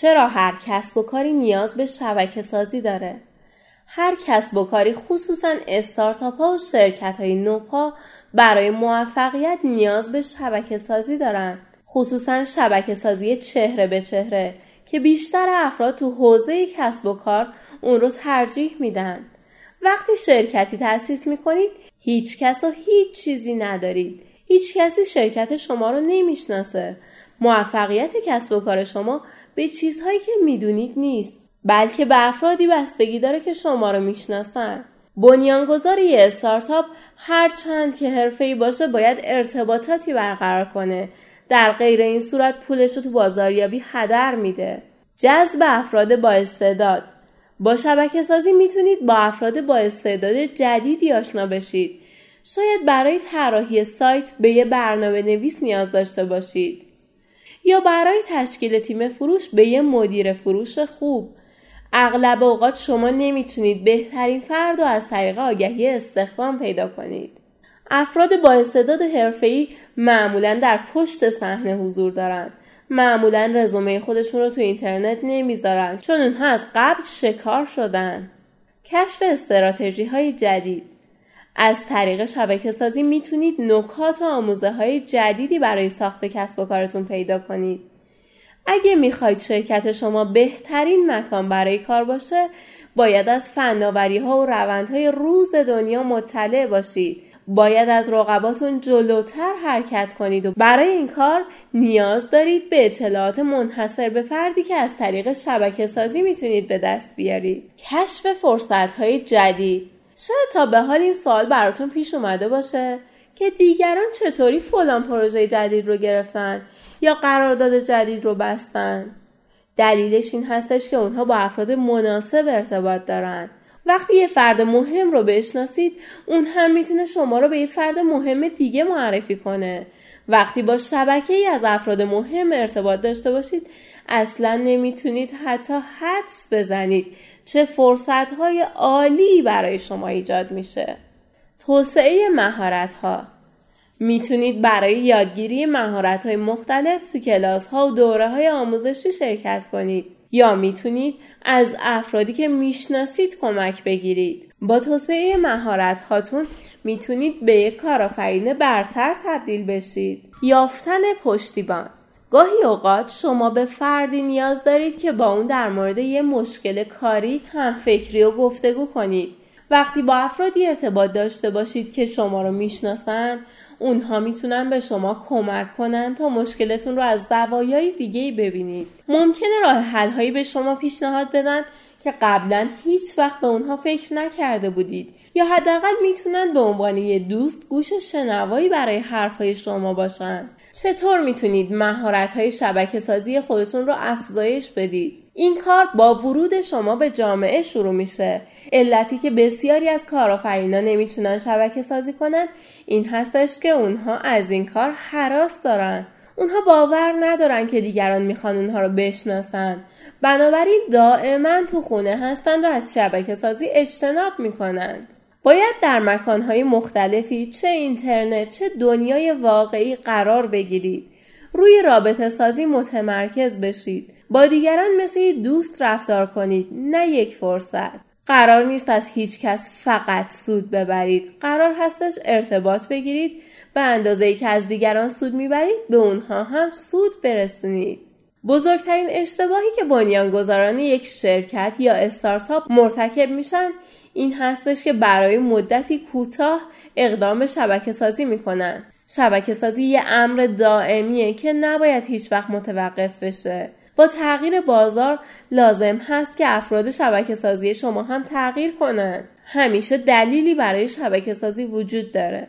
چرا هر کسب و کاری نیاز به شبکه سازی داره؟ هر کسب و کاری خصوصاً استارتاپ ها و شرکت های نوپا برای موفقیت نیاز به شبکه سازی دارن. خصوصاً شبکه سازی چهره به چهره که بیشتر افراد تو حوزه کسب و کار اون رو ترجیح میدن. وقتی شرکتی تأسیس میکنید هیچ کس و هیچ چیزی ندارید. هیچ کسی شرکت شما رو نمیشناسه. موفقیت کسب و کار شما به چیزهایی که میدونید نیست، بلکه به افرادی بستگی داره که شما رو میشناسن. بنیانگذار یه استارتاپ هر چند که حرفه‌ای باشه باید ارتباطاتی برقرار کنه. در غیر این صورت پولش رو تو بازاریابی هدر میده. جذب افراد با استعداد. با شبکه سازی میتونید با افراد با استعداد جدیدی آشنا بشید. شاید برای طراحی سایت به یه برنامه نویس نیاز داشته باشید یا برای تشکیل تیم فروش به یه مدیر فروش خوب. اغلب اوقات شما نمیتونید بهترین فرد رو از طریق آگهی استخدام پیدا کنید. افراد با استعداد حرفه‌ای معمولاً در پشت صحنه حضور دارن. معمولاً رزومه خودشون رو تو اینترنت نمیذارن چون اونها از قبل شکار شدن. کشف استراتژی‌های جدید. از طریق شبکه سازی میتونید نکات و آموزه‌های جدیدی برای ساخت کسب و کارتون پیدا کنید. اگه میخواید شرکت شما بهترین مکان برای کار باشه، باید از فناوری‌ها و روندهای روز دنیا مطلع باشید. باید از رقباتون جلوتر حرکت کنید و برای این کار نیاز دارید به اطلاعات منحصر به فردی که از طریق شبکه سازی میتونید به دست بیارید. کشف فرصت‌های جدید. شاید تا به حال این سوال براتون پیش اومده باشه که دیگران چطوری فلان پروژه جدید رو گرفتن یا قرارداد جدید رو بستن. دلیلش این هستش که اونها با افراد مناسب ارتباط دارن. وقتی یه فرد مهم رو بشناسید، اون هم میتونه شما رو به یه فرد مهم دیگه معرفی کنه. وقتی با شبکه‌ای از افراد مهم ارتباط داشته باشید، اصلاً نمیتونید حتی حدس بزنید چه فرصت‌های عالی برای شما ایجاد میشه. توسعه مهارت‌ها. میتونید برای یادگیری مهارت‌های مختلف تو کلاس‌ها و دوره‌های آموزشی شرکت کنید یا میتونید از افرادی که میشناسید کمک بگیرید. با توسعه مهارت هاتون میتونید به یک کارآفرین برتر تبدیل بشید. یافتن پشتیبان. گاهی اوقات شما به فردی نیاز دارید که با اون در مورد یه مشکل کاری هم فکری و گفتگو کنید. وقتی با افرادی ارتباط داشته باشید که شما رو میشناسن، اونها میتونن به شما کمک کنن تا مشکلتون رو از زوایای دیگه‌ای ببینید. ممکنه راه حل‌هایی به شما پیشنهاد بدن که قبلا هیچ وقت به اونها فکر نکرده بودید یا حداقل میتونن به عنوان یه دوست گوش شنوایی برای حرف‌های شما باشن. چطور میتونید مهارت‌های شبکه‌سازی خودتون رو افزایش بدید؟ این کار با ورود شما به جامعه شروع میشه. علتی که بسیاری از کارآفرینان نمیتونن شبکه سازی کنن این هستش که اونها از این کار هراس دارن. اونها باور ندارن که دیگران میخوان اونها رو بشناسن. بنابراین دائما تو خونه هستند و از شبکه سازی اجتناب میکنند. باید در مکانهای مختلفی چه اینترنت چه دنیای واقعی قرار بگیرید. روی رابطه سازی متمرکز بشید. با دیگران مثل دوست رفتار کنید، نه یک فرصت. قرار نیست از هیچ کس فقط سود ببرید. قرار هستش ارتباط بگیرید، به اندازه‌ای که از دیگران سود میبرید، به اونها هم سود برسونید. بزرگترین اشتباهی که بنیانگذاران یک شرکت یا استارتاپ مرتکب میشن، این هستش که برای مدتی کوتاه اقدام به شبکه سازی میکنن. شبکه سازی یه امر دائمیه که نباید هیچ وقت متوقف بشه. با تغییر بازار لازم هست که افراد شبکه سازی شما هم تغییر کنند. همیشه دلیلی برای شبکه سازی وجود داره.